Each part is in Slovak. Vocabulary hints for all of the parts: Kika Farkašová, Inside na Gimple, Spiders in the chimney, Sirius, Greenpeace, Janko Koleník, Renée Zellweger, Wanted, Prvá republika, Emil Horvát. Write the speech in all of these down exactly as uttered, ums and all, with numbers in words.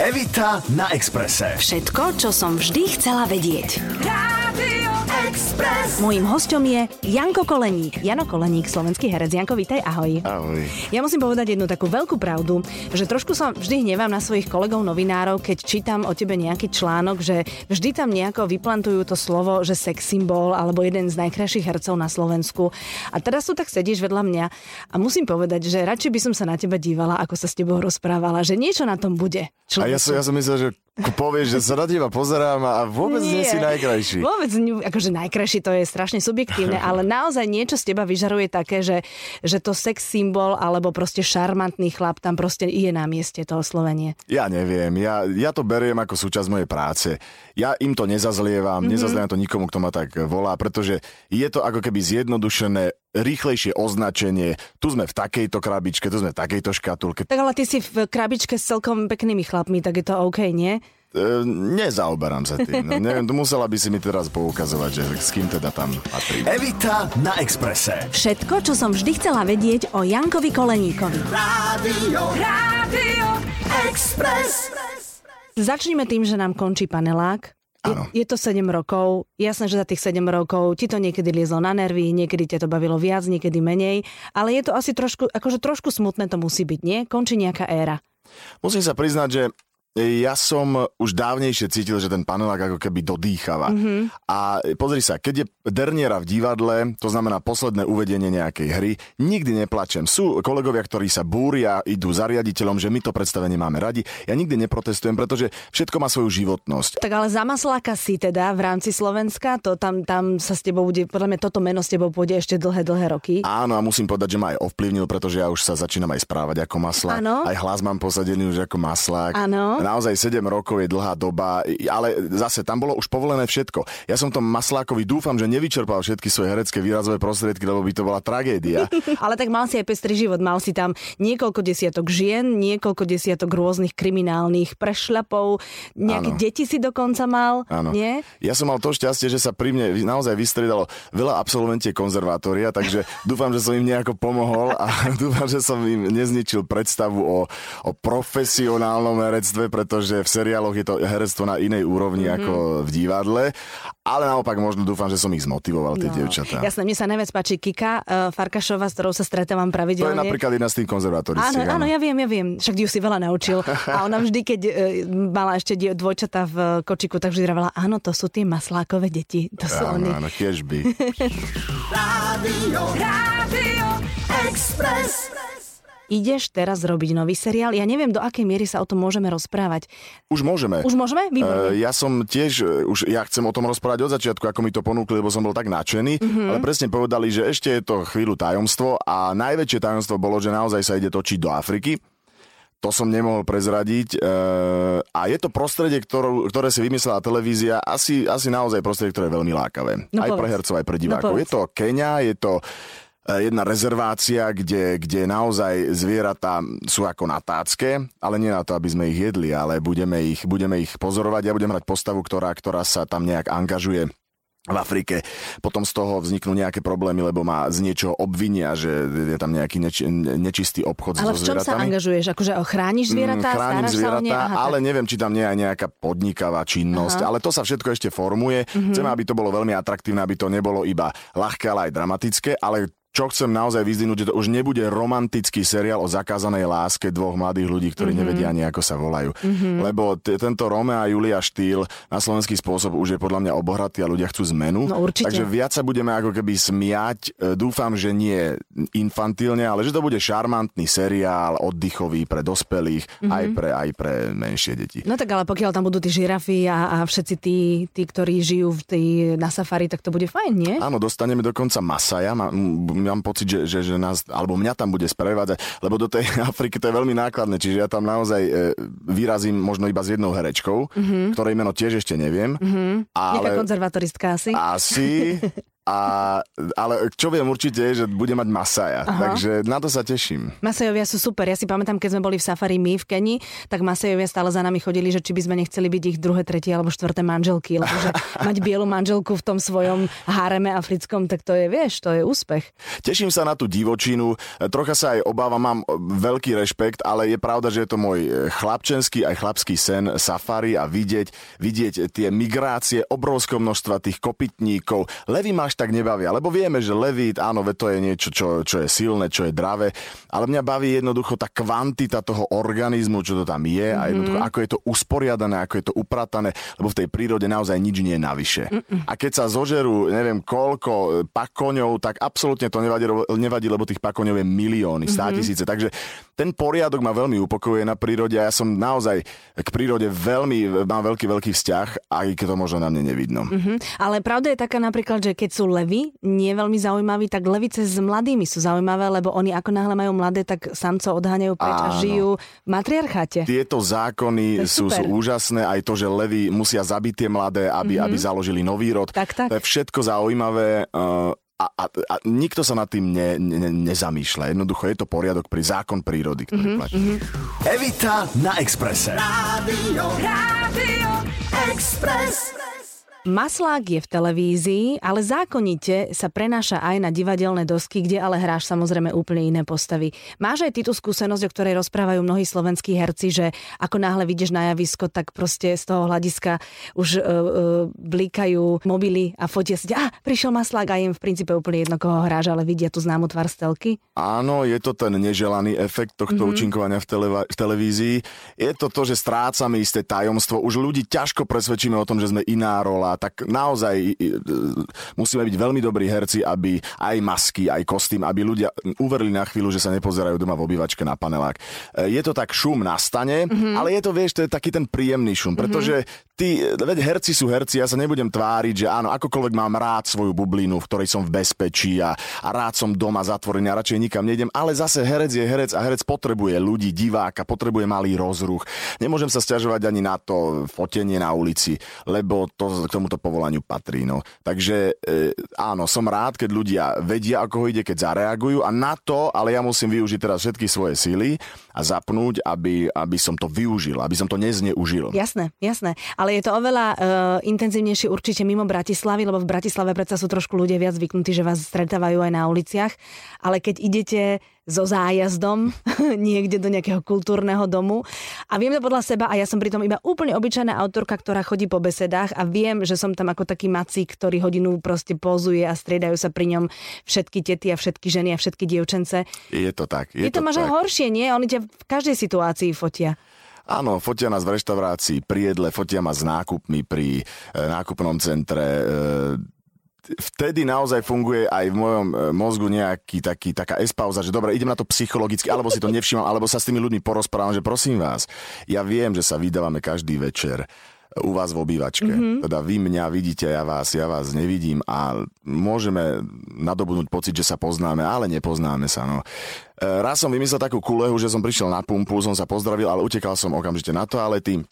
Evita na Expresse. Všetko, čo som vždy chcela vedieť. Rádio Express. Mojím hosťom je Janko Koleník. Jano Koleník, slovenský herec. Janko, vítaj, ahoj. Ahoj. Ja musím povedať jednu takú veľkú pravdu, že trošku sa vždy hnevám na svojich kolegov novinárov, keď čítam o tebe nejaký článok, že vždy tam nejako vyplantujú to slovo, že sex symbol alebo jeden z najkrajších hercov na Slovensku. A teraz tu tak sedíš vedľa mňa a musím povedať, že radšej by som sa na teba dívala, ako sa s tebou rozprávala, že niečo na tom bude. Človeku. A ja som, ja som myslel, že povieš, že sa na teba pozerám a vôbec nie, nie si najkrajší. Vôbec, akože najkrajší to je strašne subjektívne, ale naozaj niečo z teba vyžaruje také, že, že to sex symbol alebo proste šarmantný chlap tam proste je na mieste toho Slovenie. Ja neviem, ja, ja to beriem ako súčasť mojej práce. Ja im to nezazlievam, mm-hmm. nezazlievam to nikomu, kto ma tak volá, pretože je to ako keby zjednodušené, rýchlejšie označenie. Tu sme v takejto krabičke, tu sme v takejto škatulke. Tak ale ty si v krabičke s celkom peknými chlapmi, tak je to OK, nie? E, nezaoberám sa tým. No, neviem, musela by si mi teraz poukazovať, že s kým teda tam patrí. Evita na Expresse. Všetko, čo som vždy chcela vedieť o Jankovi Koleníkovi. Rádio, Rádio Express. Začnime tým, že nám končí panelák. Je, je to sedem rokov, jasné, že za tých sedem rokov ti to niekedy liezlo na nervy, niekedy ťa to bavilo viac, niekedy menej, ale je to asi trošku, akože trošku smutné to musí byť, nie? Končí nejaká éra. Musím sa priznať, že ja som už dávnejšie cítil, že ten panelák ako keby dodýchava. Mm-hmm. A pozri sa, keď je derniera v divadle, to znamená posledné uvedenie nejakej hry, nikdy neplačem. Sú kolegovia, ktorí sa búria, idú za riaditeľom, že my to predstavenie máme radi. Ja nikdy neprotestujem, pretože všetko má svoju životnosť. Tak ale za masláka si teda v rámci Slovenska, to tam, tam sa s tebou bude, podľa mňa toto meno s tebou pôjde ešte dlhé, dlhé roky. Áno, a musím povedať, že ma aj ovplyvnil, pretože ja už sa začínam aj správať ako maslák. Áno. Aj hlas mám posadený už ako maslák. Áno. Naozaj sedem rokov je dlhá doba, ale zase tam bolo už povolené všetko. Ja som tom maslákovi dúfam, že nevyčerpal všetky svoje herecké výrazové prostriedky, lebo by to bola tragédia. Ale tak mal si aj pestrý život, mal si tam niekoľko desiatok žien, niekoľko desiatok rôznych kriminálnych prešľapov, nejaké ano. Deti si dokonca mal, ano. Nie? Ja som mal to šťastie, že sa pri mne naozaj vystriedalo veľa absolventiek konzervatória, takže dúfam, že som im nejako pomohol a dúfam, že som im nezničil predstavu o, o profesionálnom herectve, pretože v seriáloch je to herectvo na inej úrovni mm-hmm. ako v divadle. Ale naopak možno dúfam, že som ich zmotivoval, tie no, dievčatá. Jasné, mne sa najviac páči Kika uh, Farkašová, s ktorou sa stretávam pravidelne. To je napríklad jedna z tých konzervatoristiek. Áno, áno, ja viem, ja viem. Však ju si veľa naučil. A ona vždy, keď uh, mala ešte dvojčatá v kočiku, tak vždy hovorila, áno, to sú tie maslákové deti. To sú áno, oni. Áno, tiež by. Rádio, Rádio Express. Ideš teraz robiť nový seriál. Ja neviem, do akej miery sa o tom môžeme rozprávať. Už môžeme. Už môžeme? Výborné. Ja som tiež, už ja chcem o tom rozprávať od začiatku, ako mi to ponúkli, lebo som bol tak nadšený, mm-hmm. ale presne povedali, že ešte je to chvíľu tajomstvo a najväčšie tajomstvo bolo, že naozaj sa ide točiť do Afriky. To som nemohol prezradiť. A je to prostredie, ktorú, ktoré si vymyslela televízia, asi, asi naozaj prostredie, ktoré je veľmi lákavé. No aj povedz. Pre hercov, aj pre divákov. No je to Keňa, je to jedna rezervácia, kde, kde naozaj zvieratá sú ako na tácke, ale nie na to, aby sme ich jedli, ale budeme ich, budeme ich pozorovať. Ja budem hrať postavu, ktorá, ktorá sa tam nejak angažuje v Afrike. Potom z toho vzniknú nejaké problémy, lebo ma z niečoho obvinia, že je tam nejaký neči, nečistý obchod ale so zvieratami. Ale v čom sa angažuješ? Akože chrániš zvieratá? Mm, chránim zvieratá, ale neviem, či tam nie je nejaká podnikavá činnosť. Aha. Ale to sa všetko ešte formuje. Mm-hmm. Chceme, aby to bolo veľmi atraktívne, aby to nebolo iba ľahké, ale aj dramatické, ale čo chcem naozaj vyzdvihnúť, že to už nebude romantický seriál o zakázanej láske dvoch mladých ľudí, ktorí mm-hmm. nevedia ani, ako sa volajú. Mm-hmm. Lebo t- tento Romeo a Julia štýl na slovenský spôsob už je podľa mňa obohratý a ľudia chcú zmenu. No, určite. Takže viac sa budeme ako keby smiať. Dúfam, že nie infantilne, ale že to bude šarmantný seriál, oddychový pre dospelých, mm-hmm. aj pre, aj pre menšie deti. No tak ale pokiaľ tam budú tí žirafy a, a všetci tí, tí, ktorí žijú v tý, na safari, tak to bude fajn, nie? Áno, dostaneme dokonca Masaja. Ma, m- mám pocit, že, že, že nás, alebo mňa tam bude sprevádzať, lebo do tej Afriky to je veľmi nákladné, čiže ja tam naozaj e, vyrazím možno iba s jednou herečkou, mm-hmm. ktorej meno tiež ešte neviem. Mm-hmm. Ale nejaká konzervatoristka asi? Asi. A, ale čo viem určite je, že bude mať Masaja, aha, takže na to sa teším. Masajovia sú super, ja si pamätám, keď sme boli v safari my v Kenii, tak Masajovia stále za nami chodili, že či by sme nechceli byť ich druhé, tretie alebo štvrté manželky, lebo že mať bielu manželku v tom svojom hareme africkom, tak to je, vieš, to je úspech. Teším sa na tú divočinu, trocha sa aj obávam, mám veľký rešpekt, ale je pravda, že je to môj chlapčenský aj chlapský sen safari a vidieť, vidieť tie migrácie, obrovské množstva tých kopytníkov. Levy ma tak nebavia, lebo vieme, že levít, áno, ve to je niečo, čo, čo je silné, čo je dravé, ale mňa baví jednoducho tá kvantita toho organizmu, čo to tam je, mm-hmm, a jednoducho, ako je to usporiadané, ako je to upratané, lebo v tej prírode naozaj nič nie je navyše. Mm-mm. A keď sa zožerú, neviem koľko pakoňov, tak absolútne to nevadí, nevadí, lebo tých pakoňov je milióny, stá tisíce, mm-hmm, takže ten poriadok ma veľmi upokojuje na prírode a ja som naozaj k prírode veľmi, mám veľký, veľký vzťah, aj keď to možno na mne nevidno. Mm-hmm. Ale pravda je taká napríklad, že keď sú levy, nie veľmi zaujímaví, tak levice s mladými sú zaujímavé, lebo oni ako náhle majú mladé, tak samco odháňajú preč a žijú v matriarcháte. Tieto zákony sú, sú úžasné, aj to, že levy musia zabiť tie mladé, aby, mm-hmm, aby založili nový rod. Tak, tak. To je všetko zaujímavé. Uh, A, a, a nikto sa nad tým ne, ne, nezamýšľa. Jednoducho je to poriadok pri zákon prírody, ktorý mm-hmm platí. Mm-hmm. Evita na Expresse. Rádio, Rádio Express. Maslák je v televízii, ale zákonite sa prenáša aj na divadelné dosky, kde ale hráš samozrejme úplne iné postavy. Máš aj ty tú skúsenosť, o ktorej rozprávajú mnohí slovenskí herci, že ako náhle vidíš na javisko, tak proste z toho hľadiska už uh, uh, blikajú mobily a fotia si, a ah, prišiel Maslák a im v princípe úplne jedno, koho hráš, ale vidia tú známu tvár z telky. Áno, je to ten neželaný efekt tohto mm-hmm účinkovania v, televa- v televízii. Je to to, že strácame isté tajomstvo. Už ľudí ťažko presvedčíme o tom, že sme iná rola. Tak naozaj musíme byť veľmi dobrí herci, aby aj masky, aj kostým, aby ľudia uverili na chvíľu, že sa nepozerajú doma v obývačke na panelák. Je to tak šum na stane, mm-hmm, ale je to, vieš, to je taký ten príjemný šum, pretože tí, veď herci sú herci, ja sa nebudem tváriť, že áno, akokoľvek mám rád svoju bublinu, v ktorej som v bezpečí a, a rád som doma zatvorený a radšej nikam nejdem, ale zase herec je herec a herec potrebuje ľudí, diváka, potrebuje malý rozruch. Nemôžem sa sťažovať ani na to fotenie na ulici, lebo to k tomuto povolaniu patrí. No. Takže e, áno, som rád, keď ľudia vedia, ako ho ide, keď zareagujú a na to, ale ja musím využiť teraz všetky svoje síly a zapnúť, aby, aby som to využil, aby som to nezneužil. Jasné, jasné. Ale je to oveľa e, intenzívnejšie určite mimo Bratislavy, lebo v Bratislave predsa sú trošku ľudia viac zvyknutí, že vás stretávajú aj na uliciach, ale keď idete so zájazdom niekde do nejakého kultúrneho domu. A viem to podľa seba, a ja som pritom iba úplne obyčajná autorka, ktorá chodí po besedách a viem, že som tam ako taký macík, ktorý hodinu proste pozuje a striedajú sa pri ňom všetky tety a všetky ženy a všetky dievčence. Je to tak. Je, je to, to máš aj horšie, nie? Oni ťa v každej situácii fotia. Áno, fotia nás v reštaurácii, pri jedle, fotia ma s nákupmi pri e, nákupnom centre, e, vtedy naozaj funguje aj v mojom mozgu nejaký taký, taká espauza, že dobre, idem na to psychologicky, alebo si to nevšímam, alebo sa s tými ľuďmi porozprávam, že prosím vás, ja viem, že sa vydávame každý večer u vás v obývačke. Mm-hmm. Teda vy mňa vidíte, ja vás, ja vás nevidím a môžeme nadobudnúť pocit, že sa poznáme, ale nepoznáme sa, no. Raz som vymyslel takú kulehu, že som prišiel na pumpu, som sa pozdravil, ale utekal som okamžite na toalety.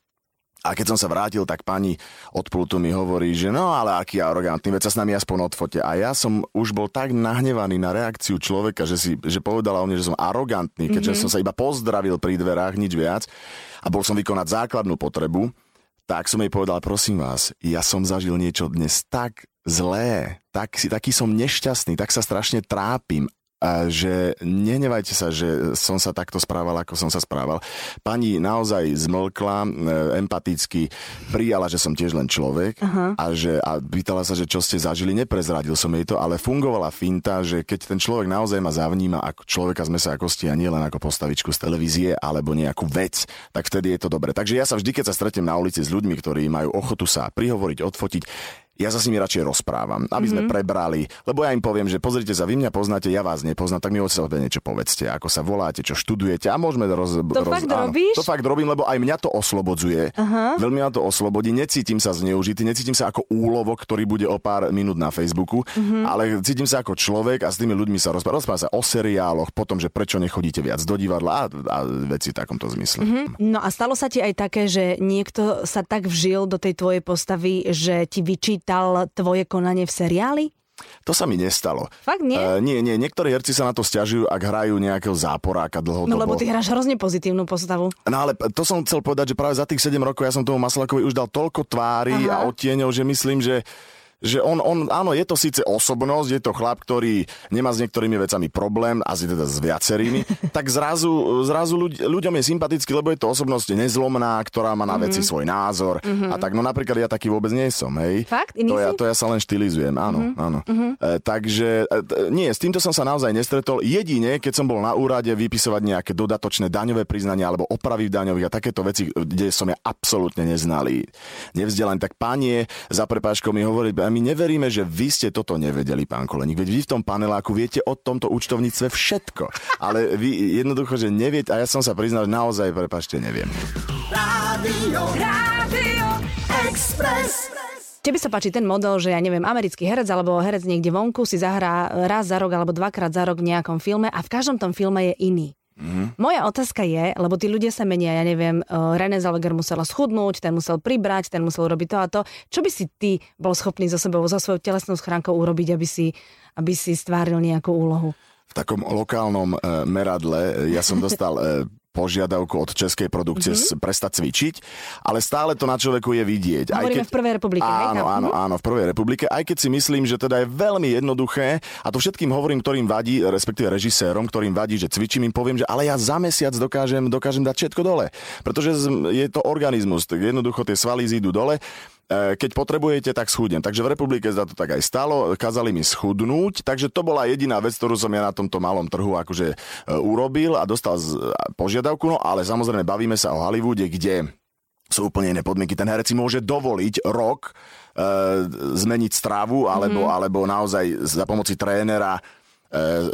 A keď som sa vrátil, tak pani od pultu mi hovorí, že no ale aký arogantný, veď sa s nami aspoň odfote. A ja som už bol tak nahnevaný na reakciu človeka, že si že povedala o mne, že som arogantný, keďže mm-hmm som sa iba pozdravil pri dverách, nič viac. A bol som vykonať základnú potrebu, tak som jej povedal, prosím vás, ja som zažil niečo dnes tak zlé, tak, taký som nešťastný, tak sa strašne trápim. A že nehnevajte sa, že som sa takto správal, ako som sa správal. Pani naozaj zmlkla, empaticky prijala, že som tiež len človek. Aha. a že a pýtala sa, že čo ste zažili, neprezradil som jej to, ale fungovala finta, že keď ten človek naozaj ma zavníma ako človeka z mesa a kosti a nie len ako postavičku z televízie alebo nejakú vec, tak vtedy je to dobre. Takže ja sa vždy, keď sa stretnem na ulici s ľuďmi, ktorí majú ochotu sa prihovoriť, odfotiť, ja sa s nimi radšej rozprávam, aby sme mm-hmm prebrali, lebo ja im poviem, že pozrite sa, vy mňa poznáte, ja vás nepoznám, tak mi o sebe niečo povedzte, ako sa voláte, čo študujete a môžeme roz... To roz, fakt áno, robíš? To fakt robím, lebo aj mňa to oslobodzuje. Aha. Veľmi ma to oslobodí, necítim sa zneužitý, necítim sa ako úlovok, ktorý bude o pár minút na Facebooku, mm-hmm, ale cítim sa ako človek a s tými ľuďmi sa rozprávam. Rozprávam sa o seriáloch, potom, že prečo nechodíte viac do divadla a, a veci v takomto zmysle. Mm-hmm. No a stalo sa ti aj také, že niekto sa tak vžil do tej tvojej postavy, že ti vyčí tal tvoje konanie v seriáli? To sa mi nestalo. Fakt nie? Uh, nie, nie. Niektorí herci sa na to sťažujú, ak hrajú nejakého záporáka dlhodobo. No lebo ty hráš hrozne pozitívnu postavu. No ale to som chcel povedať, že práve za tých sedem rokov ja som tomu Maslakovi už dal toľko tvári Aha. a odtieňov, že myslím, že že on, on, áno, je to síce osobnosť, je to chlap, ktorý nemá s niektorými vecami problém, asi teda s viacerými, tak zrazu, zrazu ľuď, ľuďom je sympatický, lebo je to osobnosť nezlomná, ktorá má na veci mm-hmm. svoj názor. Mm-hmm. A tak, no napríklad ja taký vôbec nie som, hej. Fakt? To ja, to ja sa len štilizujem, áno, mm-hmm. áno. Mm-hmm. E, takže, e, nie, s týmto som sa naozaj nestretol. Jedine, keď som bol na úrade vypisovať nejaké dodatočné daňové priznania alebo opravy v daňových a takéto veci, kde som ja absolútne neznalý. Nevzdelaný, tak pánie za prepážkou mi hovorí, a my neveríme, že vy ste toto nevedeli, pán Koleník. Veď vy v tom paneláku viete o tomto účtovníctve všetko. Ale vy jednoducho, že neviete, a ja som sa priznal, že naozaj, prepáčte, neviem. Rádio, Rádio Express. Tebe sa páči ten model, že ja neviem, americký herec alebo herec niekde vonku si zahrá raz za rok alebo dvakrát za rok v nejakom filme a v každom tom filme je iný. Mm-hmm. Moja otázka je, lebo tí ľudia sa menia, ja neviem, uh, Renée Zellweger musela schudnúť, ten musel pribrať, ten musel urobiť to a to. Čo by si ty bol schopný so sebou, so svojou telesnou schránkou urobiť, aby si, aby si stváril nejakú úlohu? V takom lokálnom uh, meradle ja som dostal... Uh, požiadavku od českej produkcie mm-hmm. prestať cvičiť, ale stále to na človeku je vidieť. Hovoríme keď... v Prvej republike. Áno, hej, áno, áno, v Prvej republike, aj keď si myslím, že teda je veľmi jednoduché, a to všetkým hovorím, ktorým vadí, respektíve režisérom, ktorým vadí, že cvičím, im poviem, že ale ja za mesiac dokážem, dokážem dať všetko dole, pretože je to organizmus, tak jednoducho tie svaly idú dole. Keď potrebujete, tak schudnem. Takže v republike sa to tak aj stalo, kázali mi schudnúť, takže to bola jediná vec, ktorú som ja na tomto malom trhu akože urobil a dostal požiadavku, no ale samozrejme bavíme sa o Hollywoode, kde sú úplne iné podmienky. Ten herec si môže dovoliť rok e, zmeniť stravu alebo, mm. alebo naozaj za pomoci trénera e,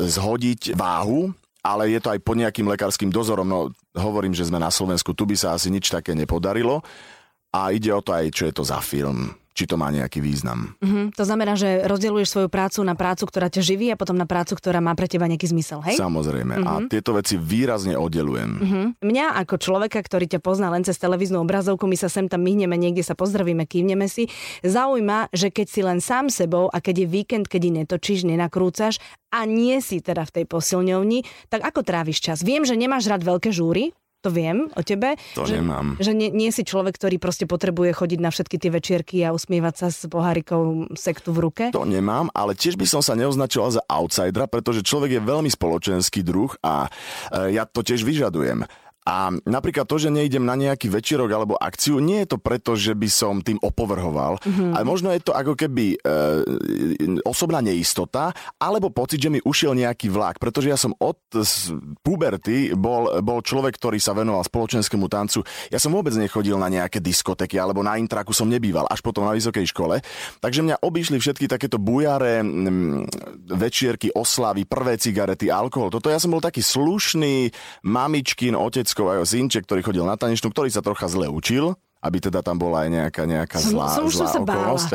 zhodiť váhu, ale je to aj pod nejakým lekárskym dozorom. No hovorím, že sme na Slovensku, tu by sa asi nič také nepodarilo. A ide o to aj, čo je to za film, či to má nejaký význam. Mm-hmm. To znamená, že rozdeľuješ svoju prácu na prácu, ktorá ťa živí a potom na prácu, ktorá má pre teba nejaký zmysel, hej? Samozrejme. Mm-hmm. A tieto veci výrazne oddeľujem. Mm-hmm. Mňa ako človeka, ktorý ťa pozná len cez televíznu obrazovku, my sa sem tam myhneme, niekde sa pozdravíme, kývneme si, zaujíma, že keď si len sám sebou a keď je víkend, keď netočíš, nenakrúcaš a nie si teda v tej posilňovni, tak ako tráviš čas? Viem, že nemáš rád veľké žúry. To viem o tebe, to že, že nie, nie si človek, ktorý proste potrebuje chodiť na všetky tie večierky a usmievať sa s pohárikou sektu v ruke. To nemám, ale tiež by som sa neoznačil za outsidera, pretože človek je veľmi spoločenský druh a e, ja to tiež vyžadujem. A napríklad to, že nejdem na nejaký večerok alebo akciu, nie je to preto, že by som tým opovrhoval, mm-hmm. ale možno je to ako keby e, osobná neistota, alebo pocit, že mi ušiel nejaký vlak, pretože ja som od puberty bol, bol človek, ktorý sa venoval spoločenskému tancu. Ja som vôbec nechodil na nejaké diskotéky, alebo na intraku som nebýval, až potom na vysokej škole. Takže mňa obišli všetky takéto bujare, m, večierky, oslavy, prvé cigarety, alkohol. Toto ja som bol taký slušný mamičkin, otec, aj synček, ktorý chodil na tanečnú, ktorý sa trocha zle učil, aby teda tam bola aj nejaká, nejaká zlá, som, som zlá okolnosť.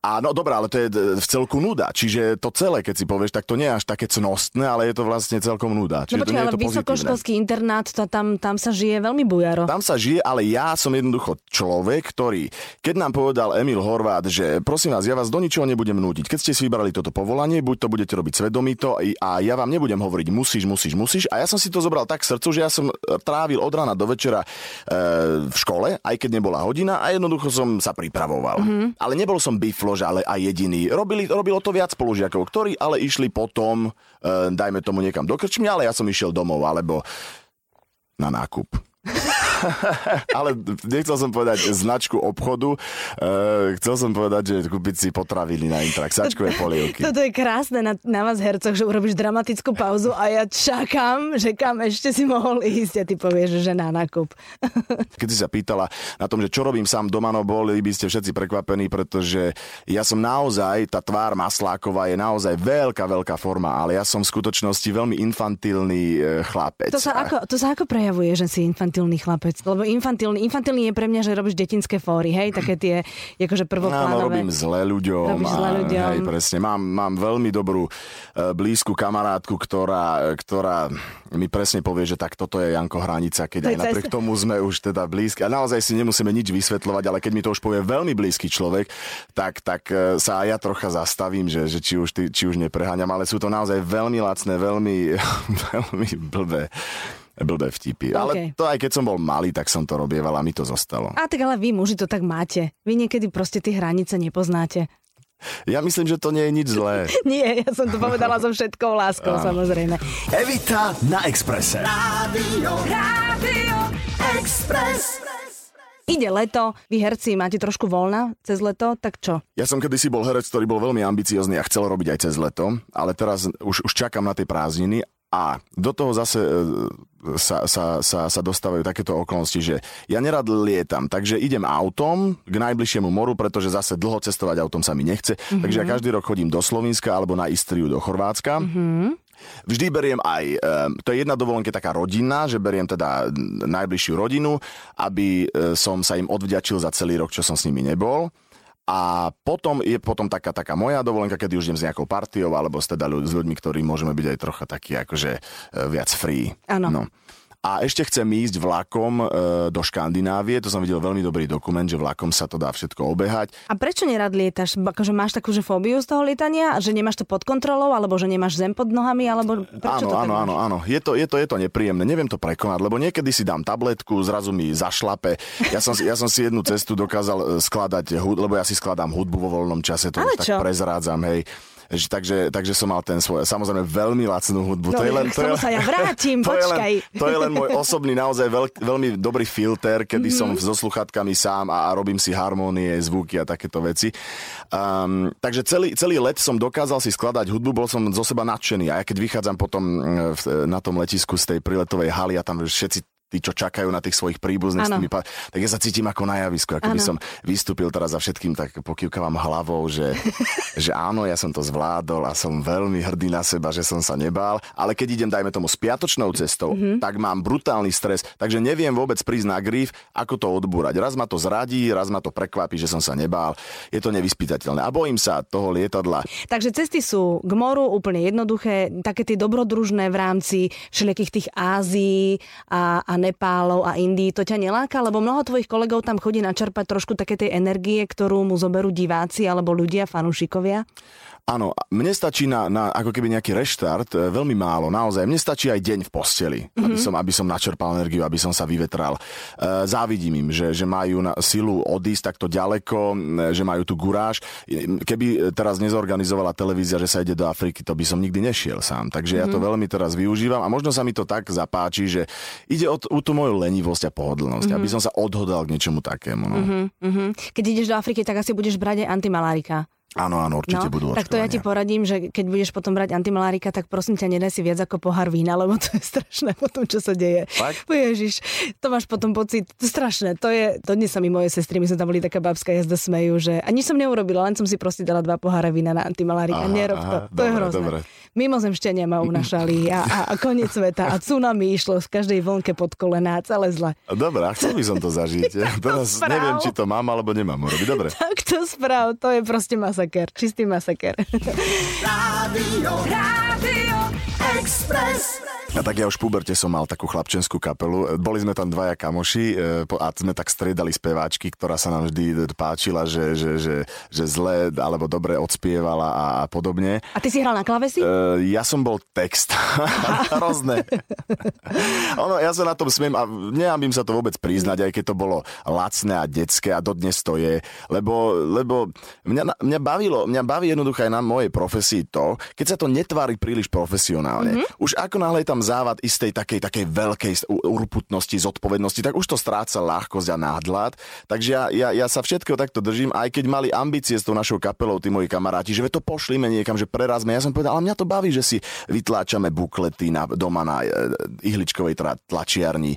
A no dobrá, ale to je v celku nuda. Čiže to celé, keď si povieš, tak to nie je až také cnostné, ale je to vlastne celkom nuda. Čiže no počkaj, ale vysokoškolský internát, to tam, tam sa žije veľmi bujaro. Tam sa žije, ale ja som jednoducho človek, ktorý, keď nám povedal Emil Horvát, že prosím vás, ja vás do ničoho nebudem nútiť. Keď ste si vybrali toto povolanie, buď to budete robiť svedomito a ja vám nebudem hovoriť musíš, musíš, musíš. A ja som si to zobral tak k srdcu, že ja som trávil od rána do večera e, v škole, aj keď nebola hodina a jednoducho som sa pripravoval. Mm-hmm. Ale nebol som biflož, ale aj jediný. Robili, robilo to viac spolužiakov, ktorí ale išli potom, e, dajme tomu niekam do krčmy, ale ja som išiel domov, alebo na nákup. Ale nechcel som povedať značku obchodu, e, chcel som povedať, že kúpiť si potraviny na intrak, sačkové polievky. Toto je krásne na, na vás hercoch, že urobíš dramatickú pauzu a ja čakám, že kam ešte si mohol ísť a ty povieš, že na nákup. Keď si sa pýtala na tom, že čo robím sám doma, no boli by ste všetci prekvapení, pretože ja som naozaj, tá tvár Masláková je naozaj veľká, veľká forma, ale ja som v skutočnosti veľmi infantilný chlapec. To sa ako, to sa ako prejavuje, že si infantilný chlapec? vec. Lebo infantilný, infantilný je pre mňa, že robíš detinské fóry, hej, také tie akože prvoplánové. Áno, robím zle ľuďom. Robíš zle ľuďom. Hej, presne. Mám, mám veľmi dobrú blízku kamarátku, ktorá, ktorá mi presne povie, že tak toto je, Janko, hranica, keď aj napriek tomu sme už teda blízki. A naozaj si nemusíme nič vysvetľovať, ale keď mi to už povie veľmi blízky človek, tak, tak sa aj ja trocha zastavím, že, že či už, ty, či už nepreháňam, ale sú to naozaj veľmi lacné, veľmi, veľmi blbé. blbé vtipy. Okay. Ale to aj keď som bol malý, tak som to robieval a mi to zostalo. A tak ale vy muži to tak máte. Vy niekedy proste tie hranice nepoznáte. Ja myslím, že to nie je nič zlé. Nie, ja som to povedala so všetkou láskou, samozrejme. Evita na Expresse. Rádio, Rádio Express. Ide leto, vy herci máte trošku voľna cez leto, tak čo? Ja som kedysi bol herec, ktorý bol veľmi ambiciózny a chcel robiť aj cez leto, ale teraz už, už čakám na tie prázdniny. A do toho zase sa, sa, sa, sa dostávajú takéto okolnosti, že ja nerad lietam, takže idem autom k najbližšiemu moru, pretože zase dlho cestovať autom sa mi nechce. Mm-hmm. Takže ja každý rok chodím do Slovenska alebo na Istriu do Chorvátska. Mm-hmm. Vždy beriem aj, to je jedna dovolenka taká rodinná, že beriem teda najbližšiu rodinu, aby som sa im odvďačil za celý rok, čo som s nimi nebol. A potom je potom taká, taká moja dovolenka, kedy už idem s nejakou partiou alebo s, teda ľud- s ľuďmi, ktorí môžeme byť aj trocha takí akože viac free. Áno. No. A ešte chcem ísť vlakom e, do Škandinávie. To som videl veľmi dobrý dokument, že vlakom sa to dá všetko obehať. A prečo nerad lietaš? Akože máš takú že fóbiu z toho lietania? Že nemáš to pod kontrolou? Alebo že nemáš zem pod nohami? Alebo prečo áno, to áno, áno, áno. Je to, je, to, je to nepríjemné. Neviem to prekonať, lebo niekedy si dám tabletku, zrazu mi zašlape. Ja som, ja som si jednu cestu dokázal skladať, lebo ja si skladám hudbu vo voľnom čase. To ale už čo? Tak prezrádzam, hej. Takže, takže som mal ten svoj, samozrejme veľmi lacnú hudbu. No, to je len, to je, sa ja vrátim, to počkaj. Je len, to je len môj osobný, naozaj veľ, veľmi dobrý filter, kedy mm-hmm. som so sluchátkami sám a, a robím si harmónie, zvuky a takéto veci. Um, takže celý, celý let som dokázal si skladať hudbu, bol som zo seba nadšený. A ja keď vychádzam potom na tom letisku z tej priletovej haly a tam všetci tí, čo čakajú na tých svojich príbuzných, pá... tak ja sa cítim ako na javisku, ako by som vystúpil teraz za všetkým, tak pokývkavam hlavou, že, že áno, ja som to zvládol a som veľmi hrdý na seba, že som sa nebál, ale keď idem, dajme tomu, s piatočnou cestou, mm-hmm. tak mám brutálny stres, takže neviem vôbec prísť na gríf, ako to odbúrať. Raz ma to zradí, raz ma to prekvapí, že som sa nebál, je to nevyspytateľné a bojím sa toho lietadla. Takže cesty sú k moru úplne jednoduché, také tie dobrodružné v rámci všelijakých tých Ázií a, a Nepálov a Indii, to ťa neláka? Lebo mnoho tvojich kolegov tam chodí načerpať trošku také tej energie, ktorú mu zoberú diváci alebo ľudia, fanúšikovia? Áno, mne stačí na, na ako keby nejaký reštart, veľmi málo, naozaj. Mne stačí aj deň v posteli, mm-hmm. aby som, aby som načerpal energiu, aby som sa vyvetral. Závidím im, že, že majú silu odísť takto ďaleko, že majú tu guráž. Keby teraz nezorganizovala televízia, že sa ide do Afriky, to by som nikdy nešiel sám. Takže mm-hmm. ja to veľmi teraz využívam a možno sa mi to tak zapáči, že ide o o tú moju lenivosť a pohodlnosť, mm-hmm. aby som sa odhodal k niečomu takému. No. Mm-hmm. Keď ideš do Afriky, tak asi budeš brať aj antimalárika. Áno, áno, určite no, budú očkovania. Tak to ja ti poradím, že keď budeš potom brať antimalárika, tak prosím ťa, nedaj si viac ako pohár vína, lebo to je strašné po tom, čo sa deje. Fakt? Ježiš, to máš potom pocit, to je strašné, to je, to dnes sa mi moje sestry, my sme tam boli taká babská jazda, smejú, že a nič som neurobila, len som si proste dala dva pohára vína na antimalárika, nerob to, aha, to je dobre, hrozné. Dobre. Mimozemšťania ma unašali a, a, a koniec sveta a tsunami išlo z každej vlnke pod kolená, celé zle. Dobre, a chcel by som to zažiť. Teraz správ. Neviem, či to mám, alebo nemám urobiť, dobre. Tak to správ, to je proste masa. Masaker, čistý masaker. Rádio, Rádio Express. A tak ja už v puberte som mal takú chlapčenskú kapelu. Boli sme tam dvaja kamoši a sme tak striedali speváčky, ktorá sa nám vždy páčila, že, že, že, že zle alebo dobre odspievala a podobne. A ty si hral na klavesi? E, ja som bol text. Hrozné. Ono, ja sa na tom smiem a nehábim sa to vôbec priznať, aj keď to bolo lacné a detské a dodnes to je. Lebo, lebo mňa, mňa bavilo, mňa baví jednoducho aj na mojej profesii to, keď sa to netvári príliš profesionálne. Mm-hmm. Už ako náhle tam závad istej takej, takej veľkej urputnosti, zodpovednosti, tak už to stráca ľahkosť a náhľad. Takže ja, ja, ja sa všetkého takto držím, aj keď mali ambície s tou našou kapelou tí moji kamaráti, že to pošlime niekam, že prerazme. Ja som povedal, ale mňa to baví, že si vytláčame buklety na, doma na ihličkovej tlačiarni,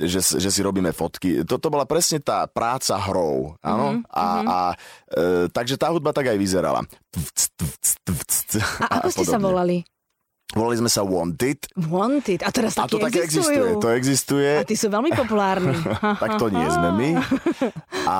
že, že si robíme fotky. Toto bola presne tá práca hrou. Áno? Mm-hmm. A, a, e, takže tá hudba tak aj vyzerala. A, a ako ste sa volali? Volali sme sa Wanted. Wanted. A teraz taký existujú. A to existujú. Také existuje. To existuje. A tí sú veľmi populárni. Tak to nie sme my. A,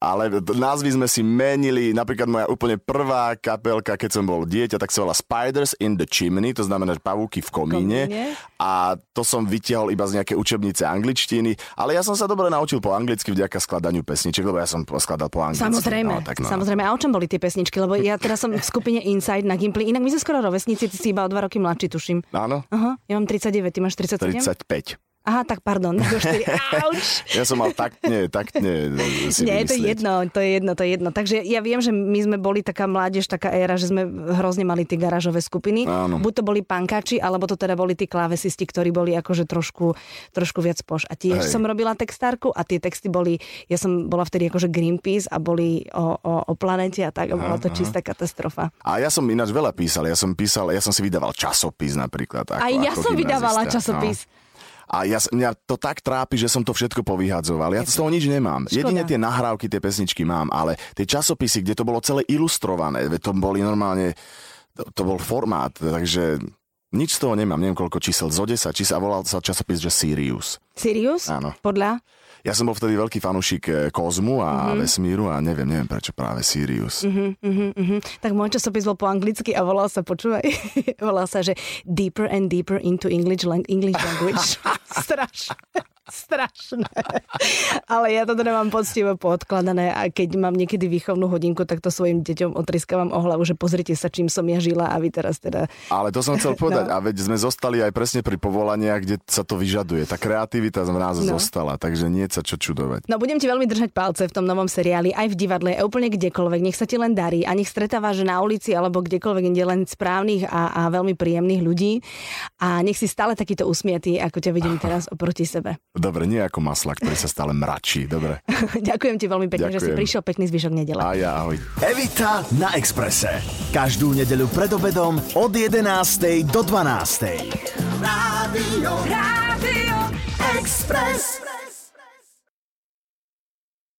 ale názvy sme si menili. Napríklad moja úplne prvá kapelka, keď som bol dieťa, tak sa volala Spiders in the Chimney. To znamená, že pavúky v komíne. komíne. A to som vytiahol iba z nejaké učebnice angličtiny. Ale ja som sa dobre naučil po anglicky vďaka skladaniu pesničiek, lebo ja som skladal po anglicky. Samozrejme. No, tak no. Samozrejme. A o čom boli tie pesničky? Lebo ja teraz som v skupine Inside na Gimple. Inak my sme skoro rovesníci, ty si iba o dva roky mladší. Či tuším. Áno. Aha, ja mám tridsaťdeväť, ty máš tridsaťsedem? tridsaťpäť. Aha, tak pardon, do štyri. Auč. Ja som mal taktne, taktne si Nie, vymyslieť. to je jedno, to je jedno, to je jedno. Takže ja viem, že my sme boli taká mládež, taká éra, že sme hrozne mali tie garážové skupiny. Áno. Buď to boli pankači, alebo to teda boli tí klávesisti, ktorí boli akože trošku, trošku viac poš. A tiež Hej. som robila textárku a tie texty boli, ja som bola vtedy akože Greenpeace a boli o, o, o planete a tak, a bola to aha. čistá katastrofa. A ja som ináč veľa písal, ja som písal, ja som si vydával časopis napríklad. Ako, a ja ako som gymnazista. vydávala časopis. No. A ja, mňa to tak trápi, že som to všetko povyhadzoval. Ja z toho nič nemám. Škoda. Jedine tie nahrávky, tie pesničky mám, ale tie časopisy, kde to bolo celé ilustrované, to boli normálne, to, to bol formát, takže nič z toho nemám. Neviem, koľko čísel, zo desať čísel, a volal sa časopis, že Sirius. Sirius? Áno. Podľa? Ja som bol vtedy veľký fanúšik kozmu a mm-hmm. vesmíru a neviem, neviem prečo práve Sirius. Mm-hmm, mm-hmm. Tak môj časopis bol po anglicky a volal sa, počúvaj, volal sa, že Deeper and Deeper into English, lang- English Language. Strašné. Strašné. Ale ja to teda mám poctivo podkladané a keď mám niekedy výchovnú hodinku, tak to svojim deťom otriskávam o hlavu, že pozrite sa, čím som ja žila a vy teraz teda... Ale to som chcel povedať. No. A veď sme zostali aj presne pri povolaniach, kde sa to vyžaduje. Tá kreativita z nás no. zostala, takže nie sa čo čudovať. No budem ti veľmi držať palce v tom novom seriáli, aj v divadle, aj úplne kdekoľvek. Nech sa ti len darí a nech stretávaš na ulici alebo kdekoľvek inde len správnych a, a veľmi príjemných ľudí. A nech si stále takýto usmiatý, ako ťa vidím teraz oproti sebe. Dobre, nie ako maslak, ktorý sa stále mračí. Dobre. Ďakujem ti veľmi pekne, Ďakujem. že si prišiel. Pekný zvyšok nedele. A ja, ahoj. Evita na Expresse. Každú nedeľu pred obedom od jedenástej do dvanástej. Rádio, Rádio Express.